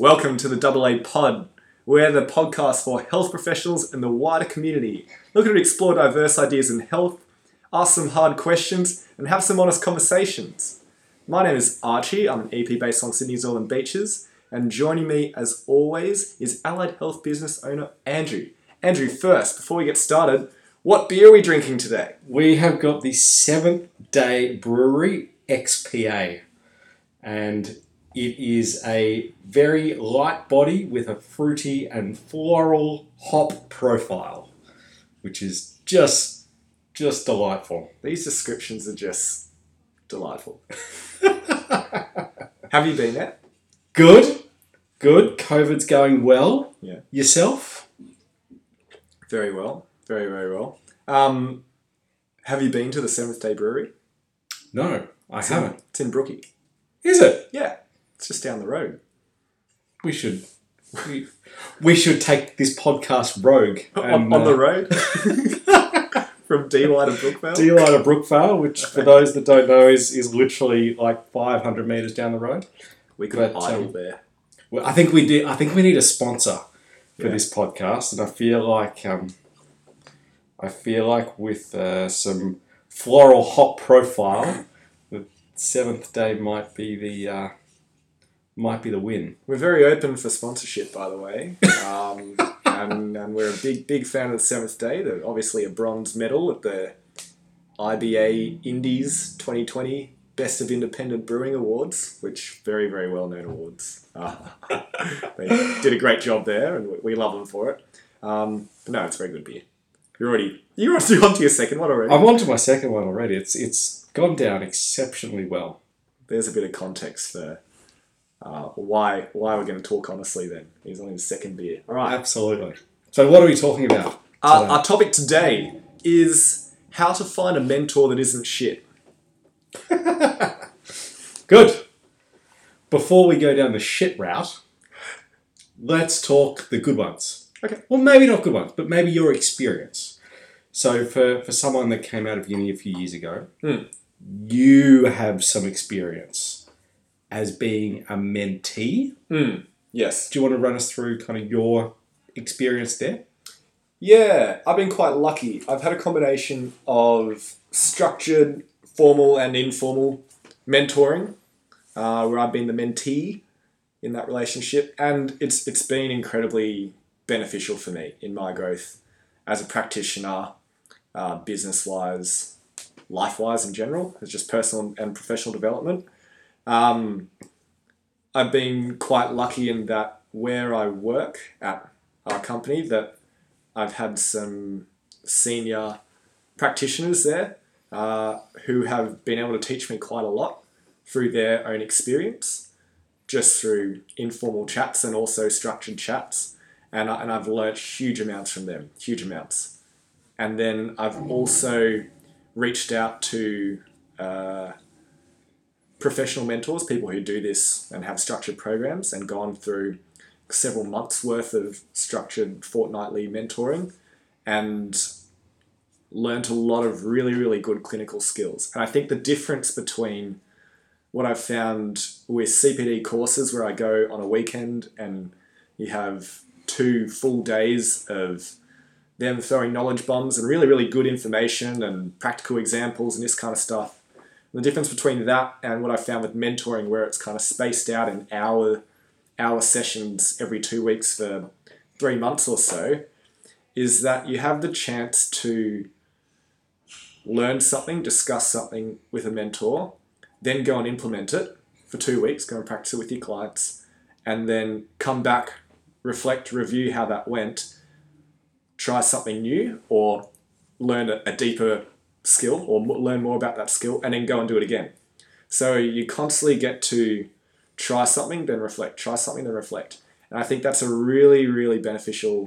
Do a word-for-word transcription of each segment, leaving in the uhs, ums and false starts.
Welcome to the Double A Pod. We're the podcast for health professionals and the wider community. Looking to explore diverse ideas in health, ask some hard questions, and have some honest conversations. My name is Archie. I'm an E P based on Sydney's Northern Beaches. And joining me, as always, is allied health business owner Andrew. Andrew, first, before we get started, what beer are we drinking today? We have got the Seventh Day Brewery X P A. And it is a very light body with a fruity and floral hop profile, which is just, just delightful. These descriptions are just delightful. Have you been there? Good. Good. COVID's going well. Yeah. Yourself? Very well. Very, very well. Um, have you been to the Seventh Day Brewery? No, I it's haven't. In, it's in Brookie. Is it? Yeah. It's just down the road. We should we, we should take this podcast rogue. And, on, on uh, the road? From D-Light to Brookvale? D-Light to Brookvale, which for those that don't know is, is literally like five hundred metres down the road. We could but, idle um, there. Well, I think we do. I think we need a sponsor for yeah. this podcast, and I feel like um, I feel like with uh, some floral hop profile, the Seventh Day might be the uh, might be the win. We're very open for sponsorship, by the way, um, and, and we're a big big fan of the Seventh Day. They're obviously a bronze medal at the I B A Indies twenty twenty. Best of Independent Brewing Awards, which very, very well-known awards. Uh, they did a great job there, and we love them for it. Um, but no, it's very good beer. You're already you're on to your second one already. I'm on to my second one already. It's it's gone down exceptionally well. There's a bit of context for uh, why why we're going to talk honestly. Then he's only his second beer. All right, absolutely. So what are we talking about? Our, our topic today is how to find a mentor that isn't shit. Good. Before we go down the shit route, let's talk the good ones. Okay. Well, maybe not good ones, but maybe your experience. So for, for someone that came out of uni a few years ago, mm. you have some experience as being a mentee. Mm. Yes. Do you want to run us through kind of your experience there? Yeah, I've been quite lucky. I've had a combination of structured, formal and informal mentoring, uh, where I've been the mentee in that relationship, and it's it's been incredibly beneficial for me in my growth as a practitioner, uh, business-wise, life-wise in general, as just personal and professional development. Um, I've been quite lucky in that where I work at our company, that I've had some senior practitioners there Uh, who have been able to teach me quite a lot through their own experience, just through informal chats and also structured chats. And, I, and I've learnt huge amounts from them, huge amounts. And then I've also reached out to uh, professional mentors, people who do this and have structured programs, and gone through several months worth of structured fortnightly mentoring and learned a lot of really, really good clinical skills. And I think the difference between what I've found with C P D courses, where I go on a weekend and you have two full days of them throwing knowledge bombs and really, really good information and practical examples and this kind of stuff. And the difference between that and what I found with mentoring, where it's kind of spaced out in hour, hour sessions every two weeks for three months or so, is that you have the chance to learn something, discuss something with a mentor, then go and implement it for two weeks, go and practice it with your clients, and then come back, reflect, review how that went, try something new or learn a deeper skill or learn more about that skill, and then go and do it again. So you constantly get to try something, then reflect, try something, then reflect. And I think that's a really, really beneficial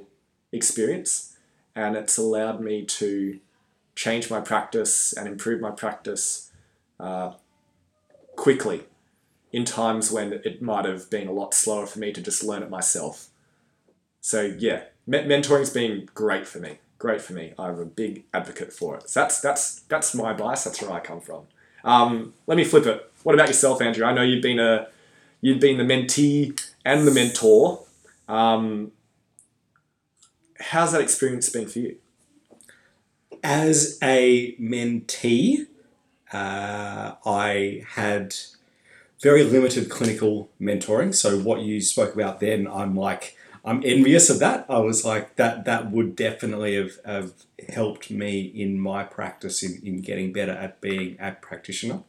experience, and it's allowed me to change my practice and improve my practice uh, quickly in times when it might have been a lot slower for me to just learn it myself. So yeah, me- mentoring's been great for me. Great for me. I'm a big advocate for it. So that's that's that's my bias. That's where I come from. Um, let me flip it. What about yourself, Andrew? I know you've been a you've been the mentee and the mentor. Um, how's that experience been for you? As a mentee, uh, I had very limited clinical mentoring. So what you spoke about then, I'm like, I'm envious of that. I was like, that that would definitely have, have helped me in my practice in, in getting better at being a practitioner.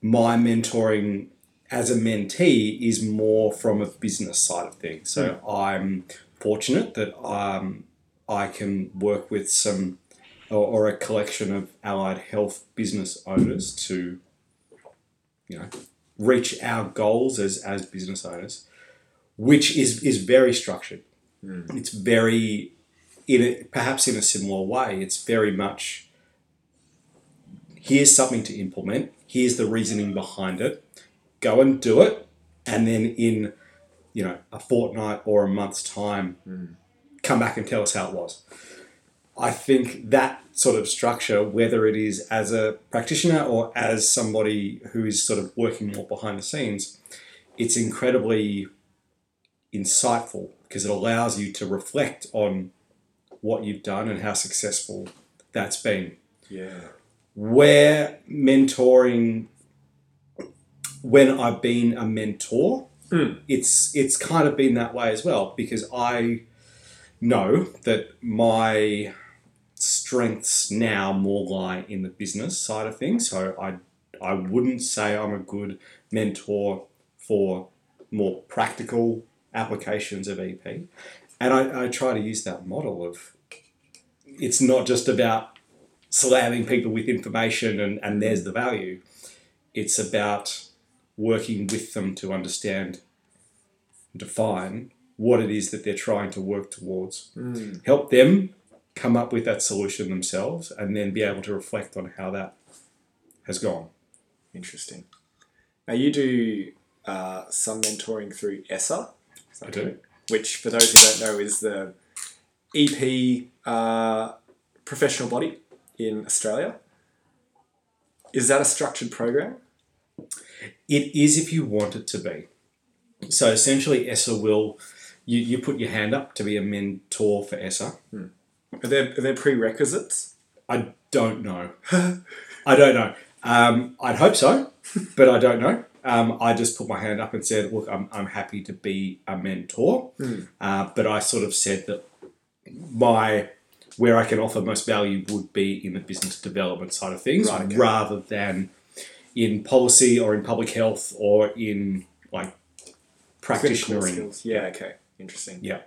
My mentoring as a mentee is more from a business side of things. So mm. I'm fortunate that um, I can work with some or, or a collection of allied health business owners to, you know, reach our goals as, as business owners, which is, is very structured. Mm. It's very, in a, perhaps in a similar way, it's very much, here's something to implement, here's the reasoning behind it, go and do it, and then in, you know, a fortnight or a month's time, mm. come back and tell us how it was. I think that sort of structure, whether it is as a practitioner or as somebody who is sort of working more behind the scenes, it's incredibly insightful because it allows you to reflect on what you've done and how successful that's been. Yeah. Where mentoring, when I've been a mentor, mm. it's it's kind of been that way as well, because I know that my strengths now more lie in the business side of things. So I I wouldn't say I'm a good mentor for more practical applications of E P. And I, I try to use that model of, it's not just about slamming people with information and, and there's the value. It's about working with them to understand, define what it is that they're trying to work towards. Mm. Help them come up with that solution themselves and then be able to reflect on how that has gone. Interesting. Now you do uh, some mentoring through ESSA. I do. Which, for those who don't know, is the E P uh, professional body in Australia. Is that a structured program? It is if you want it to be. So essentially ESSA will, you, you put your hand up to be a mentor for ESSA. Hmm. Are there, are there prerequisites? I don't know. I don't know. Um, I'd hope so, but I don't know. Um, I just put my hand up and said, look, I'm I'm happy to be a mentor. Mm. Uh, but I sort of said that my where I can offer most value would be in the business development side of things, right, okay. rather than in policy or in public health or in like practitionering. Yeah, okay. Interesting. Yeah.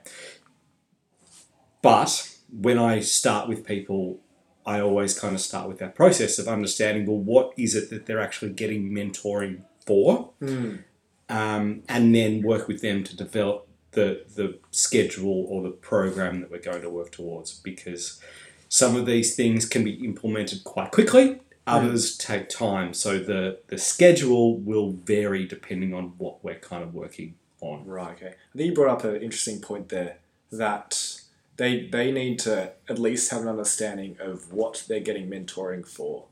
But when I start with people, I always kind of start with that process of understanding, well, what is it that they're actually getting mentoring for, mm. um, and then work with them to develop the the schedule or the program that we're going to work towards, because some of these things can be implemented quite quickly, others mm. take time. So the, the schedule will vary depending on what we're kind of working on. Right, okay. I think you brought up an interesting point there, that they they need to at least have an understanding of what they're getting mentoring for.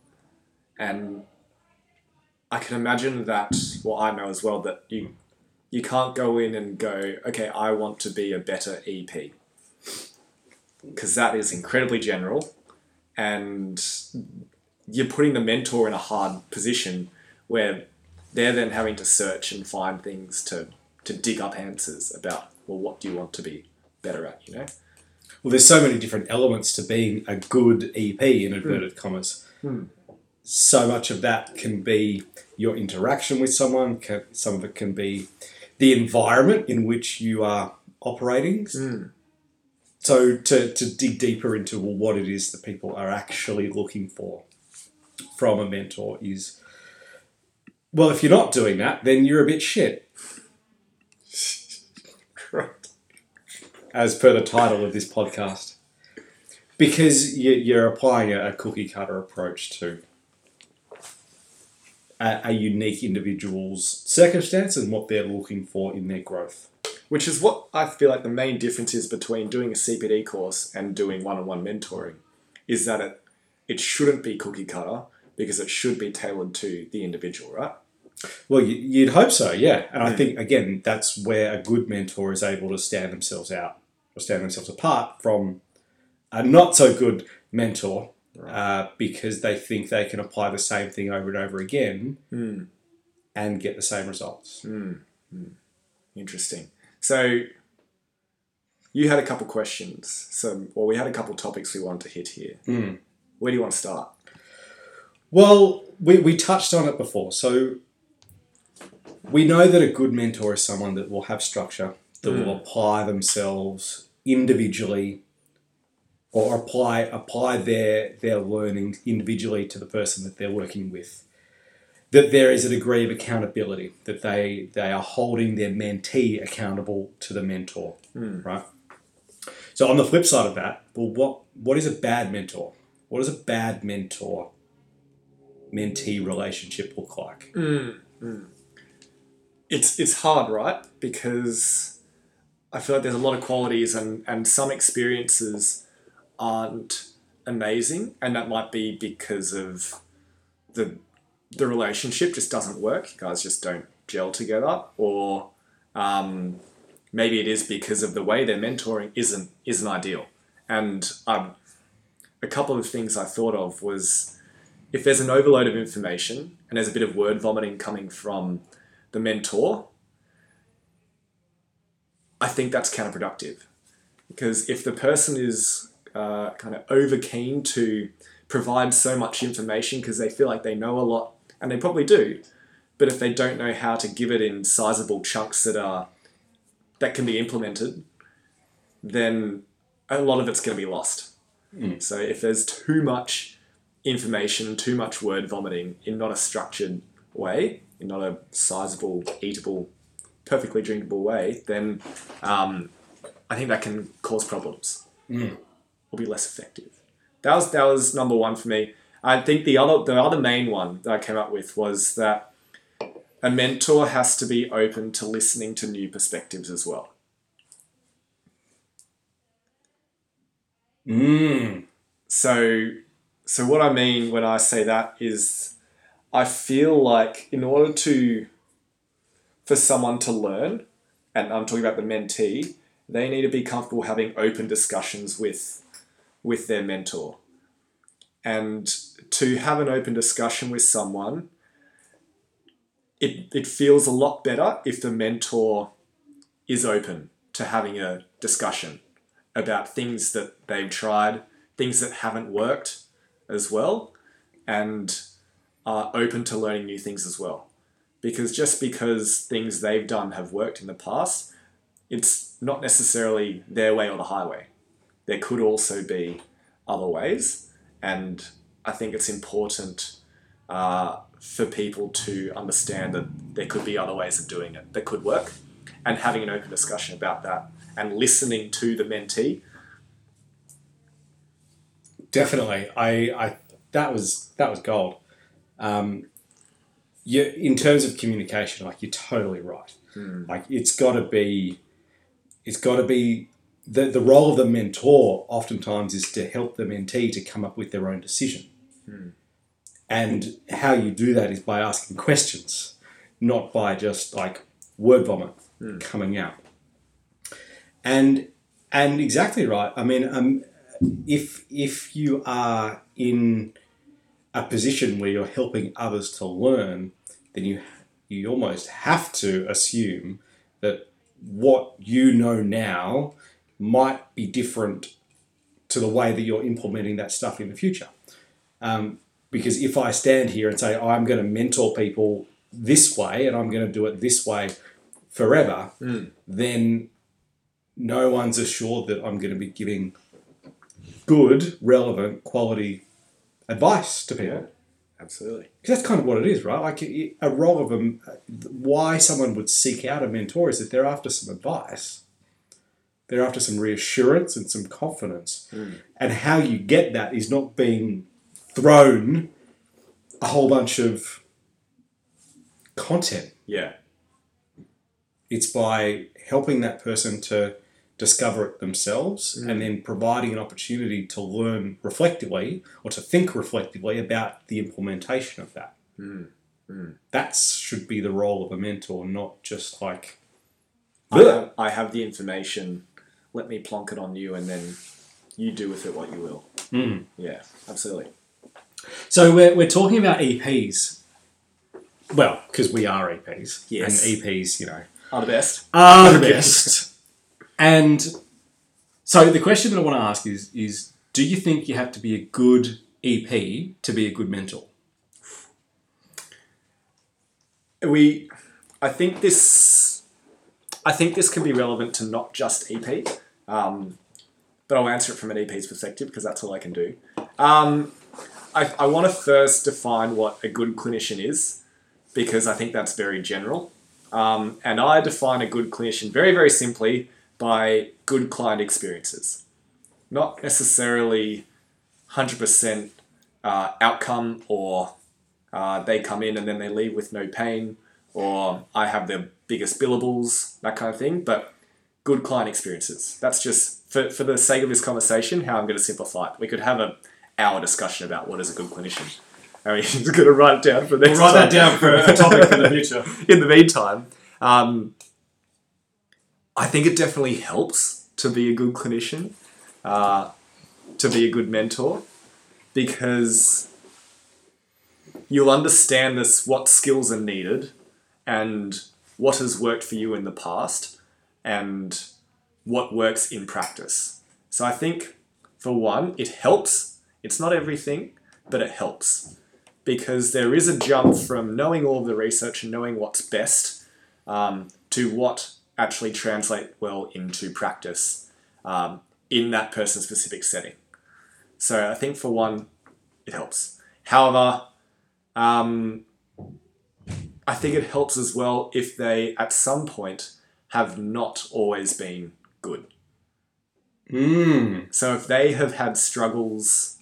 And I can imagine that, well, I know as well, that you you can't go in and go, okay, I want to be a better E P. Because that is incredibly general. And you're putting the mentor in a hard position where they're then having to search and find things to, to dig up answers about, well, what do you want to be better at, you know? Well, there's so many different elements to being a good E P, in inverted mm. commas. Mm. So much of that can be your interaction with someone. Can, some of it can be the environment in which you are operating. Mm. So to, to dig deeper into well, what it is that people are actually looking for from a mentor is, well, if you're not doing that, then you're a bit shit. Right. As per the title of this podcast. Because you're applying a cookie-cutter approach to a unique individual's circumstance and what they're looking for in their growth. Which is what I feel like the main difference is between doing a C P D course and doing one-on-one mentoring, is that it, it shouldn't be cookie-cutter because it should be tailored to the individual, right? Well, you'd hope so, yeah. And mm. I think, again, that's where a good mentor is able to stand themselves out or stand themselves apart from a not-so-good mentor, right. uh, because they think they can apply the same thing over and over again mm. and get the same results. Mm. Mm. Interesting. So you had a couple questions. So, well, we had a couple topics we wanted to hit here. Mm. Where do you want to start? Well, we, we touched on it before. So we know that a good mentor is someone that will have structure, that mm. will apply themselves individually or apply apply their, their learning individually to the person that they're working with, that there is a degree of accountability, that they, they are holding their mentee accountable to the mentor, mm. right? So on the flip side of that, well, what what is a bad mentor? What does a bad mentor mentee relationship look like? Mm. Mm. It's it's hard, right? Because I feel like there's a lot of qualities and, and some experiences aren't amazing, and that might be because of the the relationship just doesn't work. You guys just don't gel together, or um, maybe it is because of the way their mentoring isn't isn't ideal. And um, a couple of things I thought of was, if there's an overload of information and there's a bit of word vomiting coming from the mentor, I think that's counterproductive. Because if the person is uh, kind of over keen to provide so much information because they feel like they know a lot, and they probably do, but if they don't know how to give it in sizable chunks that are that can be implemented, then a lot of it's going to be lost. Mm. So if there's too much information, too much word vomiting in not a structured way, in not a sizable, eatable, perfectly drinkable way, then um, I think that can cause problems mm. or be less effective. That was that was number one for me. I think the other the other main one that I came up with was that a mentor has to be open to listening to new perspectives as well. Mm. So... So what I mean when I say that is, I feel like in order to, for someone to learn, and I'm talking about the mentee, they need to be comfortable having open discussions with, with their mentor. And to have an open discussion with someone, it, it feels a lot better if the mentor is open to having a discussion about things that they've tried, things that haven't worked as well, and are open to learning new things as well. Because just because things they've done have worked in the past, it's not necessarily their way or the highway. There could also be other ways, and I think it's important uh, for people to understand that there could be other ways of doing it that could work, and having an open discussion about that and listening to the mentee. Definitely, I, I that was that was gold. Um, you in terms of communication, like you're totally right. Mm. Like it's got to be, it's got to be the the role of the mentor. Oftentimes, is to help the mentee to come up with their own decision. Mm. And how you do that is by asking questions, not by just like word vomit mm. coming out. And and exactly right. I mean, um. If if you are in a position where you're helping others to learn, then you you almost have to assume that what you know now might be different to the way that you're implementing that stuff in the future. Um, because if I stand here and say, oh, I'm going to mentor people this way and I'm going to do it this way forever, mm. then no one's assured that I'm going to be giving good, relevant, quality advice to people. Yeah, absolutely. Because that's kind of what it is, right? Like a role of a, why someone would seek out a mentor is that they're after some advice. They're after some reassurance and some confidence. Mm. And how you get that is not being thrown a whole bunch of content. Yeah. It's by helping that person to discover it themselves mm. and then providing an opportunity to learn reflectively or to think reflectively about the implementation of that. Mm. Mm. That should be the role of a mentor, not just like... I have, I have the information, let me plonk it on you, and then you do with it what you will. Mm. Yeah, absolutely. So we're we're talking about E Ps. Well, because we are E Ps. Yes. And E Ps, you know... Are the best. Are the best. And so the question that I want to ask is, is do you think you have to be a good E P to be a good mentor? We, I think this, I think this can be relevant to not just E P, um, but I'll answer it from an E P's perspective because that's all I can do. Um, I, I want to first define what a good clinician is, because I think that's very general. Um, and I define a good clinician very, very simply by good client experiences, not necessarily one hundred percent uh, outcome, or uh, they come in and then they leave with no pain, or I have the biggest billables, that kind of thing, but good client experiences. That's just for, for the sake of this conversation, how I'm going to simplify it. We could have an hour discussion about what is a good clinician. I mean, you're going to write it down for next we'll write time. Write that down for a topic for the future. In the meantime, um, I think it definitely helps to be a good clinician, uh, to be a good mentor, because you'll understand this, what skills are needed and what has worked for you in the past and what works in practice. So I think, for one, it helps. It's not everything, but it helps. Because there is a jump from knowing all of the research and knowing what's best um, to what actually translate well into practice um, in that person's specific setting. So I think for one, it helps. However, um, I think it helps as well if they, at some point, have not always been good. Mm. So if they have had struggles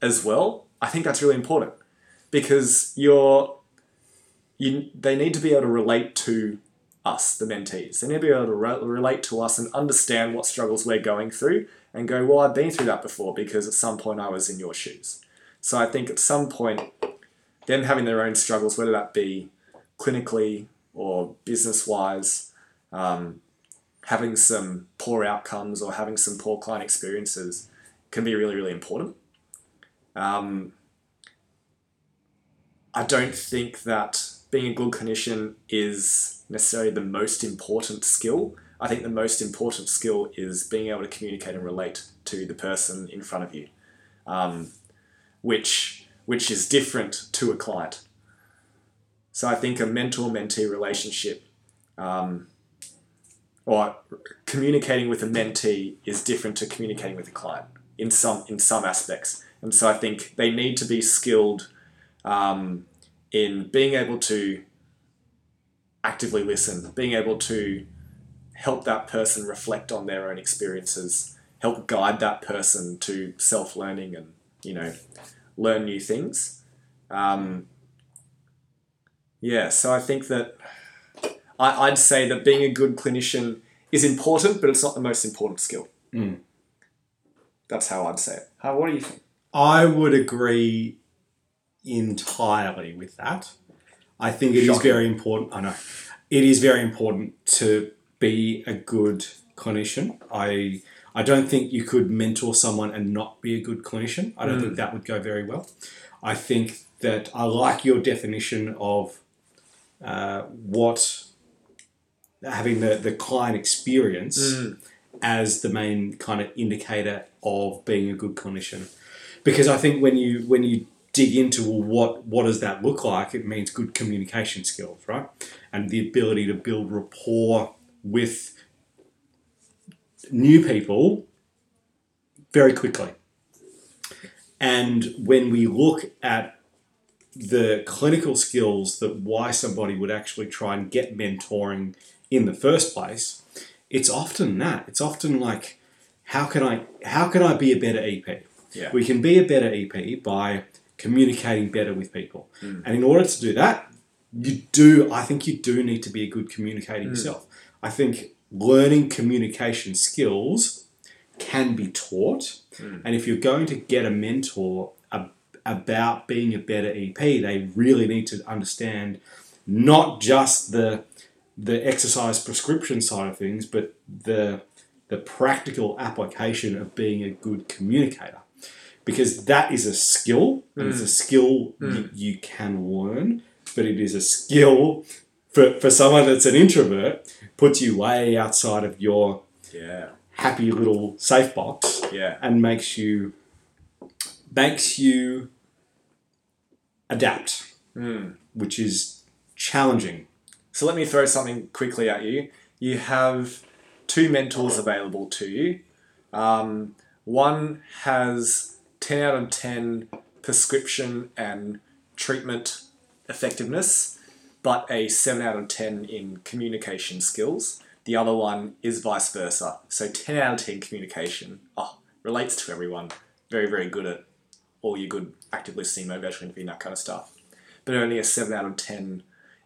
as well, I think that's really important. Because you're, you, they need to be able to relate to us, the mentees. They need to be able to re- relate to us and understand what struggles we're going through and go, well, I've been through that before because at some point I was in your shoes. So I think at some point, them having their own struggles, whether that be clinically or business-wise, um, having some poor outcomes or having some poor client experiences can be really, really important. Um, I don't think that being a good clinician is necessarily the most important skill. I think the most important skill is being able to communicate and relate to the person in front of you, um, which which is different to a client. So I think a mentor-mentee relationship um, or communicating with a mentee is different to communicating with a client in some in some aspects. And so I think they need to be skilled um, in being able to actively listen, being able to help that person reflect on their own experiences, help guide that person to self-learning and, you know, learn new things. Um, yeah, so I think that I, I'd say that being a good clinician is important, but it's not the most important skill. Mm. That's how I'd say it. How, what do you think? I would agree entirely with that. I think it Shocking. is very important. I know it is very important to be a good clinician. I I don't think you could mentor someone and not be a good clinician. I don't mm. think that would go very well. I think that I like your definition of uh, what having the, the client experience mm. as the main kind of indicator of being a good clinician. Because I think when you when you dig into, well, what, what does that look like, it means good communication skills, right? And the ability to build rapport with new people very quickly. And when we look at the clinical skills that why somebody would actually try and get mentoring in the first place, it's often that. It's often like, how can I how can I be a better E P? Yeah. We can be a better E P by communicating better with people. Mm. And in order to do that, you do, I think you do need to be a good communicator mm. yourself. I think learning communication skills can be taught. Mm. And if you're going to get a mentor, a, about being a better E P, they really need to understand not just the the exercise prescription side of things, but the the practical application of being a good communicator, because that is a skill, and mm. it's a skill mm. that you can learn, but it is a skill for, for someone that's an introvert, puts you way outside of your yeah. happy little safe box yeah. and makes you makes you adapt, mm. which is challenging. So let me throw something quickly at you. You have two mentors available to you. Um, one has ten out of ten prescription and treatment effectiveness, but a seven out of ten in communication skills. The other one is vice versa. So ten out of ten communication. Oh, relates to everyone. Very, very good at all your good active listening, motivational interviewing, that kind of stuff. But only a seven out of ten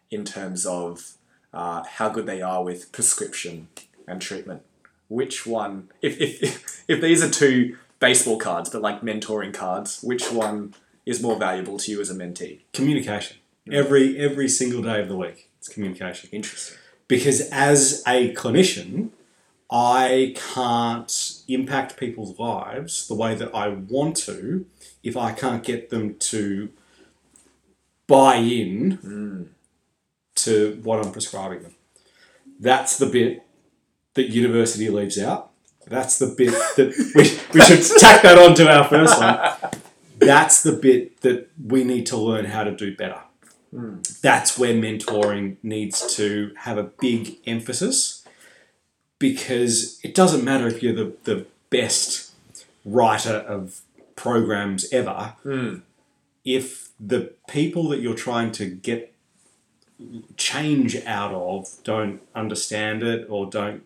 in terms of uh, how good they are with prescription and treatment. Which one, if, if if these are two baseball cards, but like mentoring cards, which one is more valuable to you as a mentee? Communication. Mm. Every every single day of the week, it's communication. Interesting. Because as a clinician, I can't impact people's lives the way that I want to if I can't get them to buy in mm. to what I'm prescribing them. That's the bit that university leaves out. That's the bit that we, we should tack that on to our first one. That's the bit that we need to learn how to do better. Mm. That's where mentoring needs to have a big emphasis, because it doesn't matter if you're the, the best writer of programs ever. Mm. If the people that you're trying to get change out of don't understand it or don't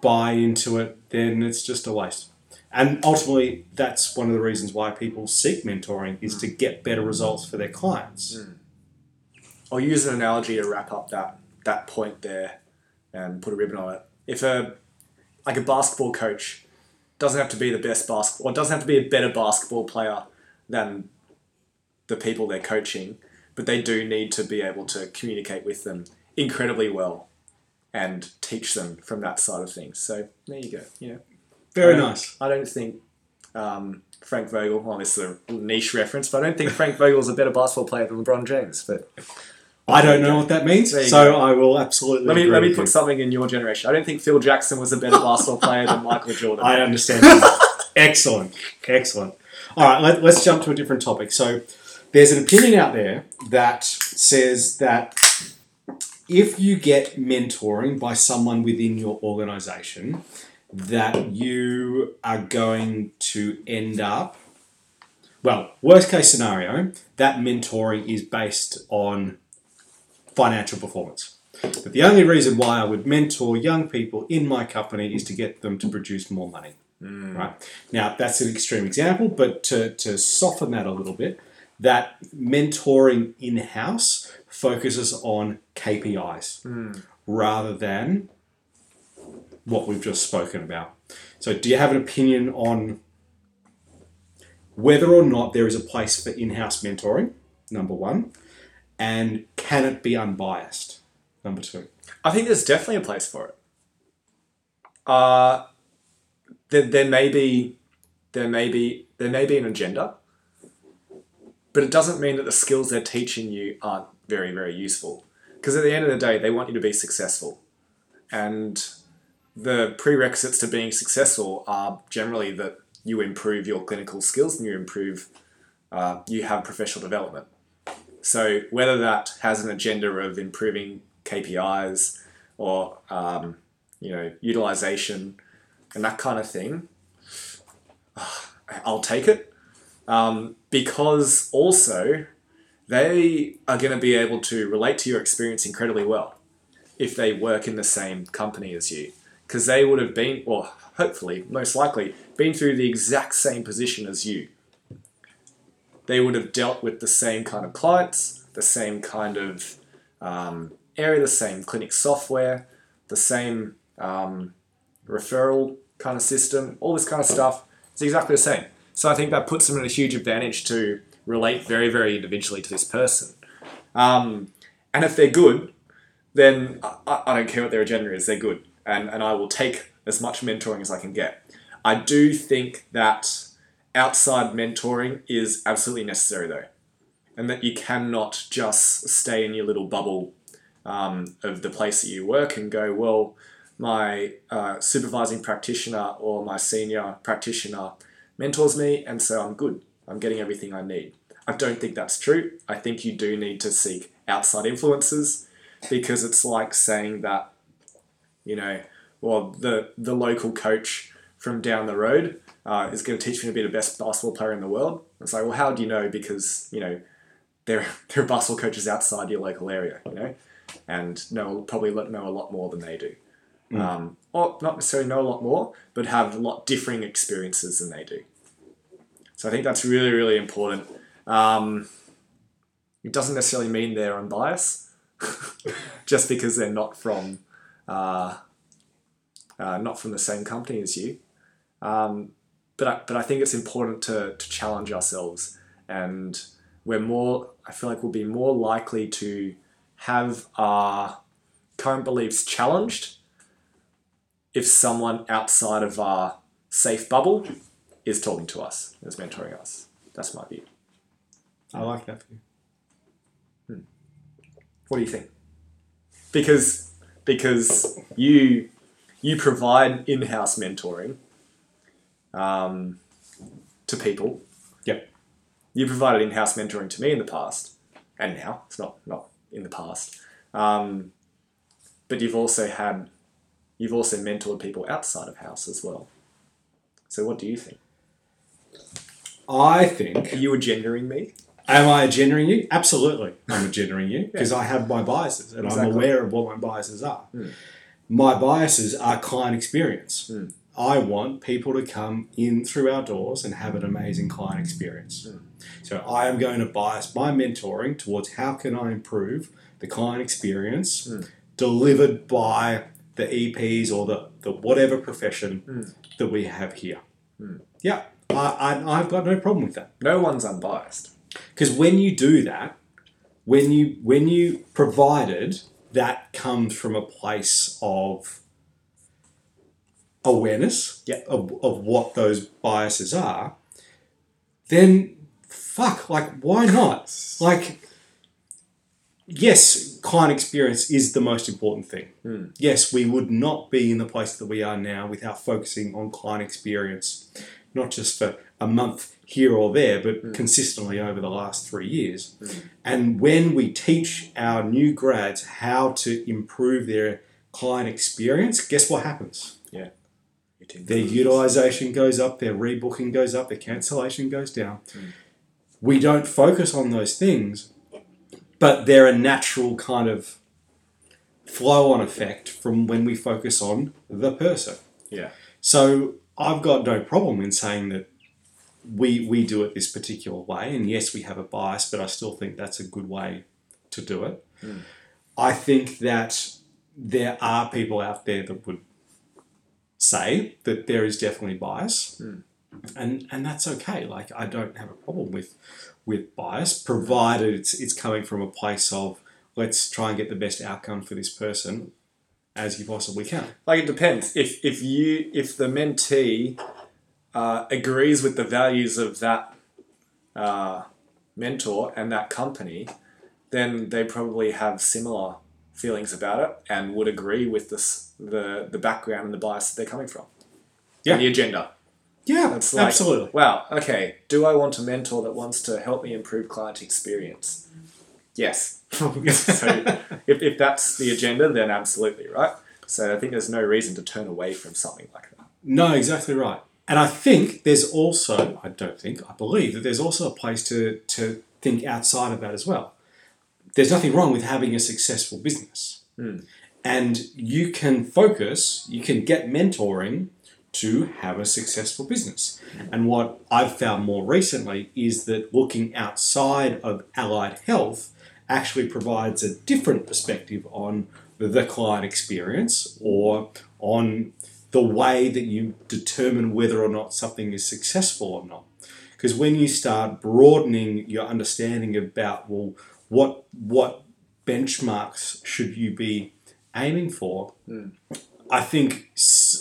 buy into it, then it's just a waste. And ultimately, that's one of the reasons why people seek mentoring, is to get better results for their clients. Mm. I'll use an analogy to wrap up that that point there and put a ribbon on it. If a like a basketball coach doesn't have to be the best basketball, or doesn't have to be a better basketball player than the people they're coaching, but they do need to be able to communicate with them incredibly well and teach them from that side of things. So there you go. Yeah. Very I nice. I don't think um, Frank Vogel, well, this is a niche reference, but I don't think Frank Vogel's a better basketball player than LeBron James. But I don't know go. what that means, so go. I will absolutely Let me, agree let me put you. something in your generation. I don't think Phil Jackson was a better basketball player than Michael Jordan. I understand. Excellent. Excellent. All right, let, let's jump to a different topic. So there's an opinion out there that says that if you get mentoring by someone within your organisation, that you are going to end up, well, worst case scenario, that mentoring is based on financial performance. But the only reason why I would mentor young people in my company is to get them to produce more money. Mm. Right? Now, that's an extreme example, but to, to soften that a little bit, that mentoring in-house focuses on K P Is mm. rather than what we've just spoken about. So do you have an opinion on whether or not there is a place for in-house mentoring, number one, and can it be unbiased, number two? I think there's definitely a place for it. Uh, there, there may be, there may be, there may be an agenda, but it doesn't mean that the skills they're teaching you aren't very, very useful. Because at the end of the day, they want you to be successful. And the prerequisites to being successful are generally that you improve your clinical skills and you improve, uh, you have professional development. So whether that has an agenda of improving K P Is or, um, you know, utilization and that kind of thing, I'll take it. Um, because also they are going to be able to relate to your experience incredibly well if they work in the same company as you, because they would have been, or hopefully, most likely, been through the exact same position as you. They would have dealt with the same kind of clients, the same kind of um, area, the same clinic software, the same um, referral kind of system, all this kind of stuff. It's exactly the same. So I think that puts them at a huge advantage to relate very, very individually to this person. Um, and if they're good, then I, I don't care what their agenda is, they're good. And, and I will take as much mentoring as I can get. I do think that outside mentoring is absolutely necessary though. And that you cannot just stay in your little bubble um, of the place that you work and go, well, my uh, supervising practitioner or my senior practitioner mentors me and so I'm good. I'm getting everything I need. I don't think that's true. I think you do need to seek outside influences because it's like saying that, you know, well, the, the local coach from down the road uh, is going to teach me to be the best basketball player in the world. It's like, well, how do you know? Because, you know, there, there are basketball coaches outside your local area, you know, and know probably know a lot more than they do. Mm. Um, or not necessarily know a lot more, but have a lot differing experiences than they do. So I think that's really, really important. Um, it doesn't necessarily mean they're unbiased just because they're not from, uh, uh, not from the same company as you. Um, but I, but I think it's important to, to challenge ourselves, and we're more, I feel like we'll be more likely to have our current beliefs challenged if someone outside of our safe bubble is talking to us, is mentoring us. That's my view. I like that view. Hmm. What do you think? Because because you you provide in-house mentoring um, to people. Yep. You provided in-house mentoring to me in the past, and now it's not not in the past. Um, but you've also had. You've also mentored people outside of house as well. So what do you think? I think... Are you agendering me? Am I agendering you? Absolutely. I'm agendering you because yeah. I have my biases and exactly. I'm aware of what my biases are. Mm. My biases are client experience. Mm. I want people to come in through our doors and have an amazing client experience. Mm. So I am going to bias my mentoring towards how can I improve the client experience mm. delivered by... the E Ps or the, the whatever profession mm. that we have here. Mm. Yeah, I, I, I've got no problem with that. No one's unbiased. Because when you do that, when you when you provided that comes from a place of awareness yeah. of, of what those biases are, then fuck, like why not? Like... Yes, client experience is the most important thing. Mm. Yes, we would not be in the place that we are now without focusing on client experience, not just for a month here or there, but mm. consistently over the last three years. Mm. And when we teach our new grads how to improve their client experience, guess what happens? Yeah. Their utilization goes up, their rebooking goes up, their cancellation goes down. Mm. We don't focus on those things. But they're a natural kind of flow-on effect from when we focus on the person. Yeah. So I've got no problem in saying that we we do it this particular way, and yes, we have a bias, but I still think that's a good way to do it. Mm. I think that there are people out there that would say that there is definitely bias, mm. and and that's okay. Like I don't have a problem with. with bias, provided it's it's coming from a place of let's try and get the best outcome for this person as you possibly can. Like it depends. If if you if the mentee uh, agrees with the values of that uh, mentor and that company, then they probably have similar feelings about it and would agree with this the the background and the bias that they're coming from. Yeah. And the agenda. Yeah, it's like, absolutely. Wow, okay, do I want a mentor that wants to help me improve client experience? Yes. So if, if that's the agenda, then absolutely, right? So I think there's no reason to turn away from something like that. No, exactly right. And I think there's also, I don't think, I believe that there's also a place to, to think outside of that as well. There's nothing wrong with having a successful business. Mm. And you can focus, you can get mentoring to have a successful business. And what I've found more recently is that looking outside of allied health actually provides a different perspective on the client experience or on the way that you determine whether or not something is successful or not. Because when you start broadening your understanding about, well, what what benchmarks should you be aiming for, mm. I think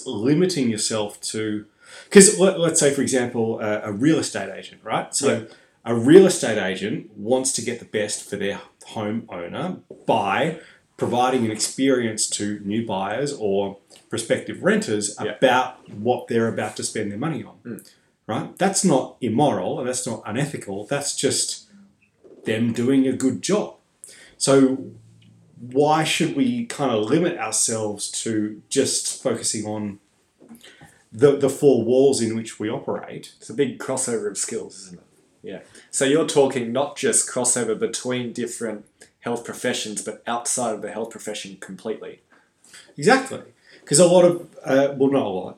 limiting yourself to, because let, let's say, for example, a, a real estate agent, right? So yeah. a real estate agent wants to get the best for their homeowner by providing an experience to new buyers or prospective renters yeah. about what they're about to spend their money on, mm. right? That's not immoral and that's not unethical. That's just them doing a good job. So why should we kind of limit ourselves to just focusing on the, the four walls in which we operate? It's a big crossover of skills, isn't it? Yeah. So you're talking not just crossover between different health professions, but outside of the health profession completely. Exactly. Because a lot of, uh, well, not a lot.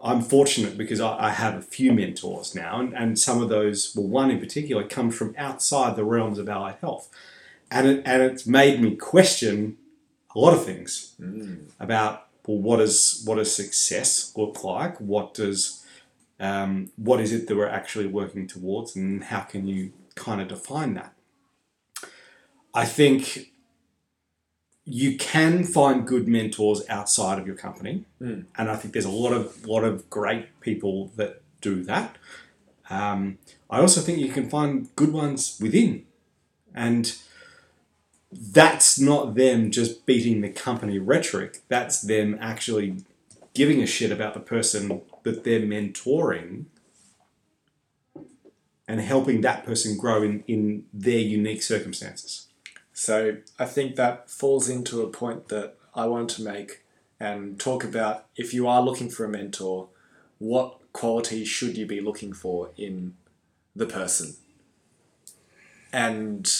I'm fortunate because I, I have a few mentors now, and, and some of those, well, one in particular, comes from outside the realms of allied health. And, it, and it's made me question a lot of things mm. about, well, what is, what does success look like? What does, um, what is it that we're actually working towards, and how can you kind of define that? I think you can find good mentors outside of your company. Mm. And I think there's a lot of, lot of great people that do that. Um, I also think you can find good ones within, and that's not them just beating the company rhetoric. That's them actually giving a shit about the person that they're mentoring and helping that person grow in, in their unique circumstances. So I think that falls into a point that I wanted to make and talk about. If you are looking for a mentor, what qualities should you be looking for in the person? And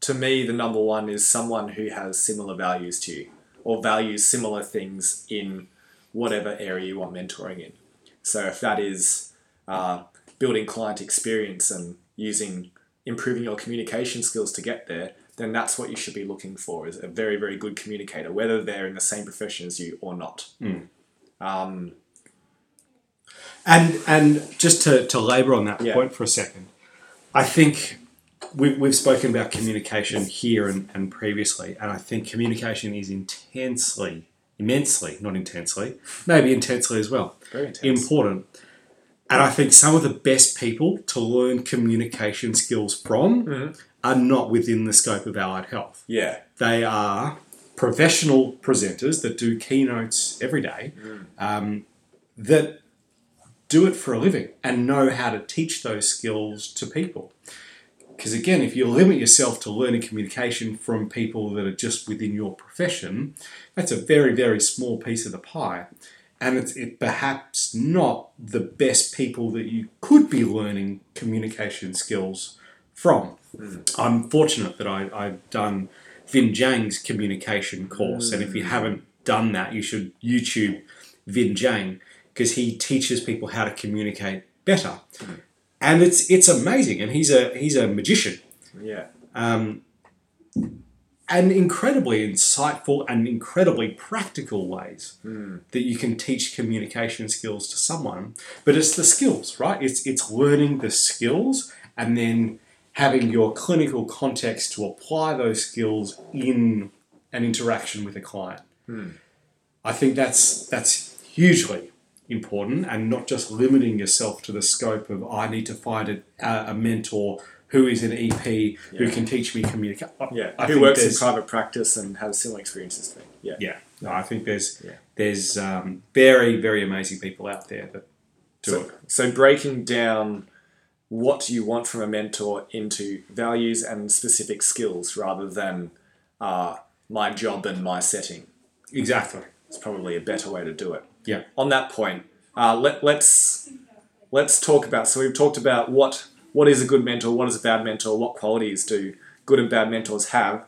to me, the number one is someone who has similar values to you, or values similar things in whatever area you want mentoring in. So if that is uh, building client experience and using, improving your communication skills to get there, then that's what you should be looking for, is a very, very good communicator, whether they're in the same profession as you or not. Mm. Um, and and just to, to labour on that yeah. point for a second, I think... We've, we've spoken about communication here and, and previously, and I think communication is intensely, immensely, not intensely, maybe intensely as well, very intense. Important. And I think some of the best people to learn communication skills from mm-hmm. are not within the scope of allied health. Yeah. They are professional presenters that do keynotes every day, mm. um, that do it for a living and know how to teach those skills to people. Because again, if you limit yourself to learning communication from people that are just within your profession, that's a very, very small piece of the pie. And it's it perhaps not the best people that you could be learning communication skills from. Mm. I'm fortunate that I, I've done Vin Jiang's communication course. Mm. And if you haven't done that, you should YouTube Vin Jiang, because he teaches people how to communicate better. Mm. And it's it's amazing, and he's a he's a magician, yeah, um, and incredibly insightful and incredibly practical ways mm. that you can teach communication skills to someone. But it's the skills, right? It's it's learning the skills and then having your clinical context to apply those skills in an interaction with a client. Mm. I think that's that's hugely important, and not just limiting yourself to the scope of I need to find a, a mentor who is an E P yeah. who can teach me communicate. Yeah, I who works in private practice and has similar experiences to me. Yeah, yeah. No, I think there's yeah. there's um, very very amazing people out there that do so, it. So breaking down what you want from a mentor into values and specific skills, rather than uh, my job and my setting. Exactly, it's probably a better way to do it. Yeah. On that point, uh, let, let's let's talk about. So we've talked about what what is a good mentor, what is a bad mentor, what qualities do good and bad mentors have.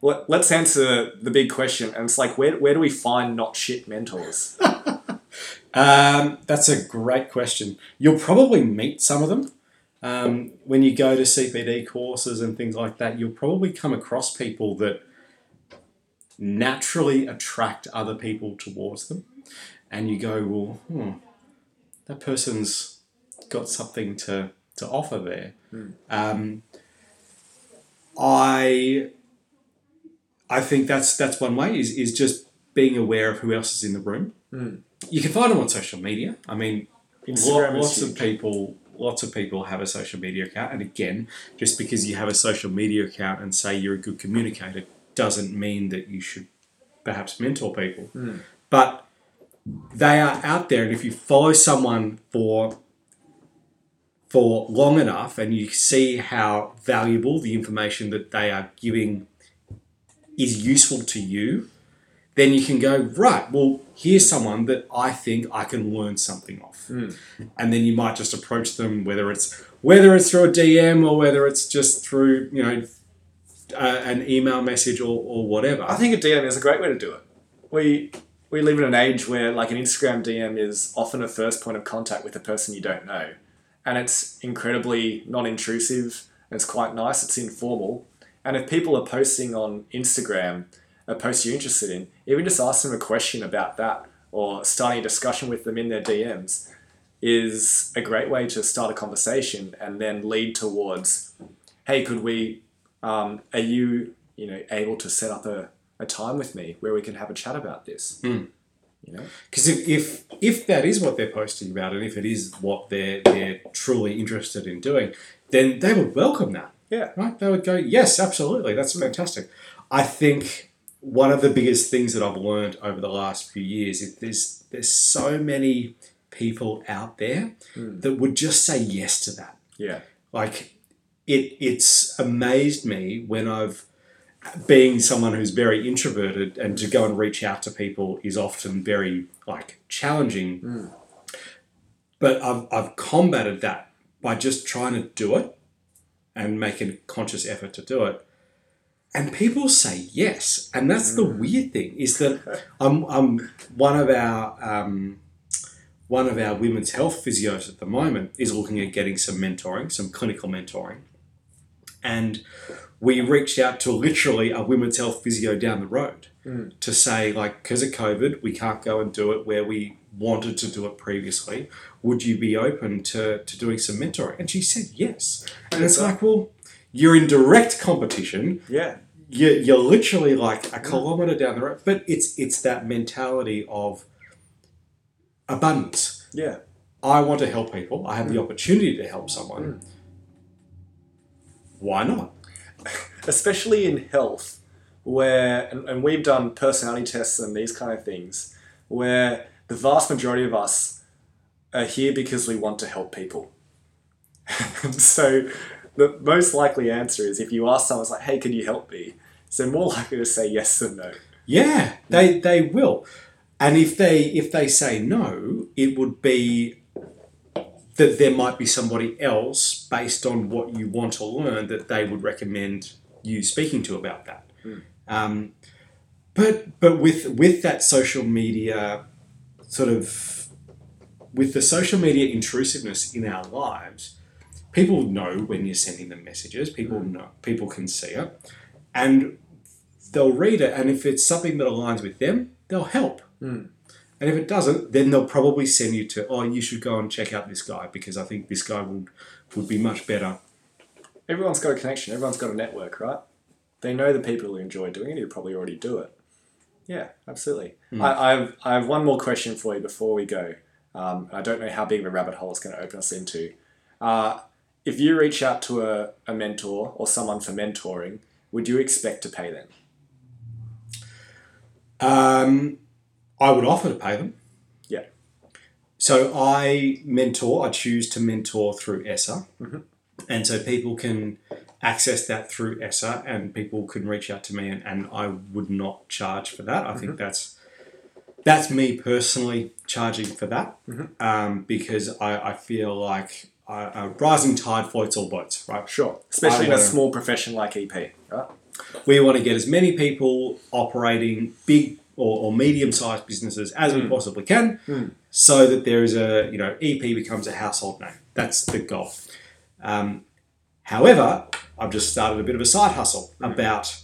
Let, let's answer the big question, and it's like, where where do we find not shit mentors? um, that's a great question. You'll probably meet some of them um, when you go to C P D courses and things like that. You'll probably come across people that naturally attract other people towards them. And you go, well, hmm, that person's got something to, to offer there. Mm. Um, I I think that's that's one way is is just being aware of who else is in the room. Mm. You can find them on social media. I mean, Instagram lots of people. Lots of people have a social media account. And again, just because you have a social media account and say you're a good communicator doesn't mean that you should perhaps mentor people. Mm. But they are out there. And if you follow someone for for long enough and you see how valuable the information that they are giving is useful to you, then you can go, right, well, here's someone that I think I can learn something off. Mm. And then you might just approach them, whether it's whether it's through a D M or whether it's just through, you know, uh, an email message or, or whatever. I think a D M is a great way to do it. We we live in an age where, like, an Instagram D M is often a first point of contact with a person you don't know. And it's incredibly non-intrusive. And it's quite nice. It's informal. And if people are posting on Instagram a post you're interested in, even just ask them a question about that or starting a discussion with them in their D Ms is a great way to start a conversation and then lead towards, hey, could we, um, are you, you know, able to set up a, a time with me where we can have a chat about this? Mm. You know, because if, if if that is what they're posting about and if it is what they're, they're truly interested in doing, then they would welcome that. Yeah. Right? They would go, yes, absolutely. That's fantastic. I think one of the biggest things that I've learned over the last few years is there's, there's so many people out there mm. that would just say yes to that. Yeah. Like, it it's amazed me when I've, being someone who's very introverted and to go and reach out to people is often very, like, challenging. Mm. But I've, I've combated that by just trying to do it and making a conscious effort to do it. And people say yes, and that's the weird thing is that I'm I'm one of our um, one of our women's health physios at the moment is looking at getting some mentoring, some clinical mentoring, and we reached out to literally a women's health physio down the road mm. to say, like, because of COVID, we can't go and do it where we wanted to do it previously. Would you be open to to doing some mentoring? And she said yes, and it's like, well, you're in direct competition. Yeah. You're, you're literally like a kilometre down the road. But it's it's that mentality of abundance. Yeah. I want to help people. I have mm. the opportunity to help someone. Mm. Why not? Especially in health, where, and, and we've done personality tests and these kind of things, where the vast majority of us are here because we want to help people. So the most likely answer is if you ask someone, it's like, hey, can you help me? So they're more likely to say yes than no. Yeah, they they will. And if they if they say no, it would be that there might be somebody else based on what you want to learn that they would recommend you speaking to about that. Mm. Um, but but with with that social media sort of, with the social media intrusiveness in our lives, people know when you're sending them messages. People know. People can see it. And they'll read it. And if it's something that aligns with them, they'll help. Mm. And if it doesn't, then they'll probably send you to, oh, you should go and check out this guy because I think this guy would, would be much better. Everyone's got a connection. Everyone's got a network, right? They know the people who enjoy doing it who probably already do it. Yeah, absolutely. Mm. I, I, have, I have one more question for you before we go. Um, I don't know how big of a rabbit hole it's going to open us into. Uh, If you reach out to a, a mentor or someone for mentoring, would you expect to pay them? Um, I would offer to pay them. Yeah. So I mentor, I choose to mentor through ESSA. Mm-hmm. And so people can access that through ESSA and people can reach out to me and, and I would not charge for that. I mm-hmm. think that's that's me personally charging for that mm-hmm. um, because I, I feel like a rising tide floats all boats, right? Sure. Especially I in a small to, profession like E P, right? We want to get as many people operating big or, or medium-sized businesses as mm. we possibly can mm. so that there is a, you know, E P becomes a household name. That's the goal. Um, however, I've just started a bit of a side hustle mm. about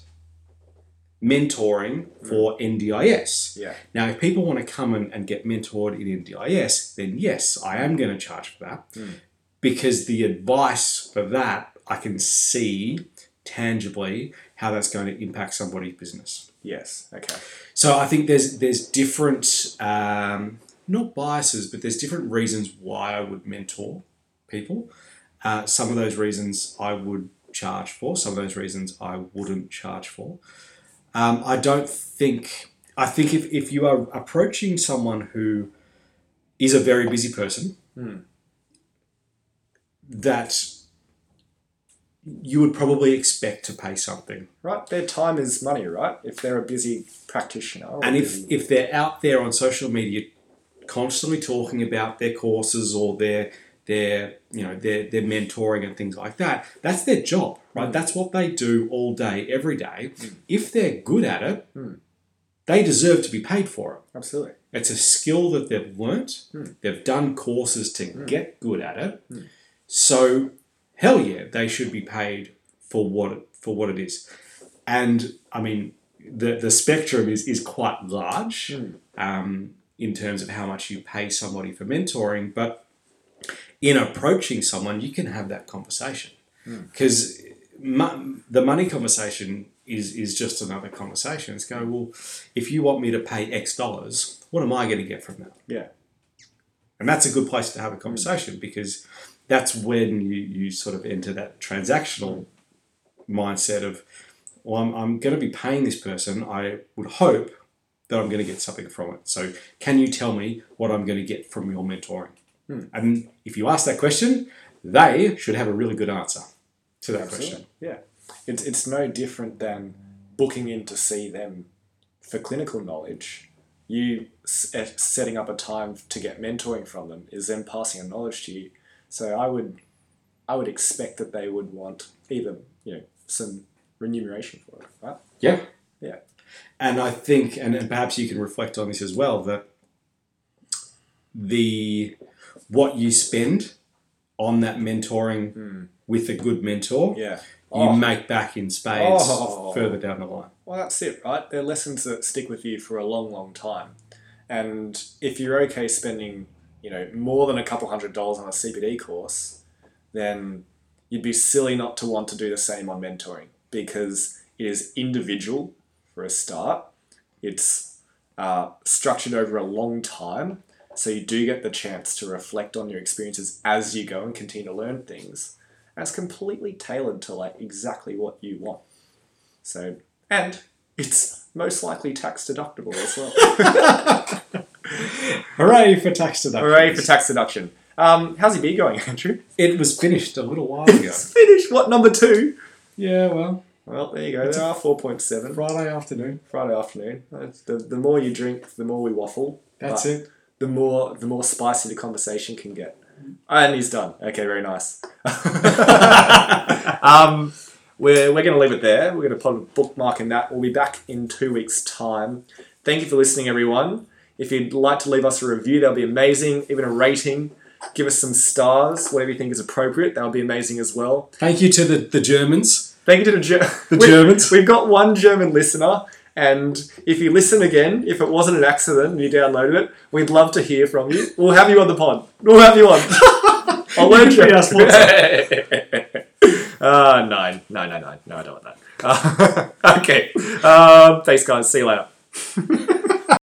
mentoring mm. for N D I S. Yeah. Now, if people want to come and, and get mentored in N D I S, then yes, I am going to charge for that. Mm. because the advice for that, I can see tangibly how that's going to impact somebody's business. Yes. Okay. So I think there's there's different, um, not biases, but there's different reasons why I would mentor people. Uh, some of those reasons I would charge for. Some of those reasons I wouldn't charge for. Um, I don't think, I think if, if you are approaching someone who is a very busy person, mm. that you would probably expect to pay something. Right. Their time is money, right? If they're a busy practitioner. And if, busy... if they're out there on social media constantly talking about their courses or their... their, you know, their, their mentoring and things like that, that's their job, right? Mm. That's what they do all day, every day. Mm. If they're good at it, mm. they deserve to be paid for it. Absolutely. It's a skill that they've learnt. Mm. They've done courses to mm. get good at it. Mm. So, hell yeah, they should be paid for what it, for what it is. And, I mean, the, the spectrum is, is quite large mm. um, in terms of how much you pay somebody for mentoring, but in approaching someone, you can have that conversation because mm. the money conversation is is just another conversation. It's going, well, if you want me to pay X dollars, what am I going to get from that? Yeah. And that's a good place to have a conversation mm. because that's when you, you sort of enter that transactional mindset of, well, I'm, I'm going to be paying this person. I would hope that I'm going to get something from it. So can you tell me what I'm going to get from your mentoring? Hmm. And if you ask that question, they should have a really good answer to that Absolutely. question. Yeah. It's, it's no different than booking in to see them for clinical knowledge. You setting up a time to get mentoring from them is them passing on knowledge to you. So I would I would expect that they would want either, you know, some remuneration for it, right? Yeah. Yeah. And I think, and perhaps you can reflect on this as well, that the... what you spend on that mentoring mm. with a good mentor, yeah. oh. you make back in spades oh. further down the line. Well, that's it, right? They're lessons that stick with you for a long, long time. And if you're okay spending, you know, more than a couple hundred dollars on a C B D course, then you'd be silly not to want to do the same on mentoring because it is individual for a start. It's uh, structured over a long time. So you do get the chance to reflect on your experiences as you go and continue to learn things. And it's completely tailored to like exactly what you want. So, and it's most likely tax deductible as well. Hooray for tax deduction. Hooray for tax deduction. Um, how's your beer going, Andrew? It was finished a little while ago. It's finished? What, number two? Yeah, well. Well, there you go. There are four point seven. Friday afternoon. Friday afternoon. The, the more you drink, the more we waffle. That's but, it. The more the more spicy the conversation can get. And he's done. Okay, very nice. um, we're we're going to leave it there. We're going to put a bookmark in that. We'll be back in two weeks' time. Thank you for listening, everyone. If you'd like to leave us a review, that would be amazing. Even a rating. Give us some stars, whatever you think is appropriate. That would be amazing as well. Thank you to the, the Germans. Thank you to the, Ger- the we, Germans. We've got one German listener. And if you listen again, if it wasn't an accident and you downloaded it, we'd love to hear from you. We'll have you on the pod. We'll have you on. I'll learn you. uh, nine. No, no, no. No, I don't want that. Uh, okay. Um, thanks, guys. See you later.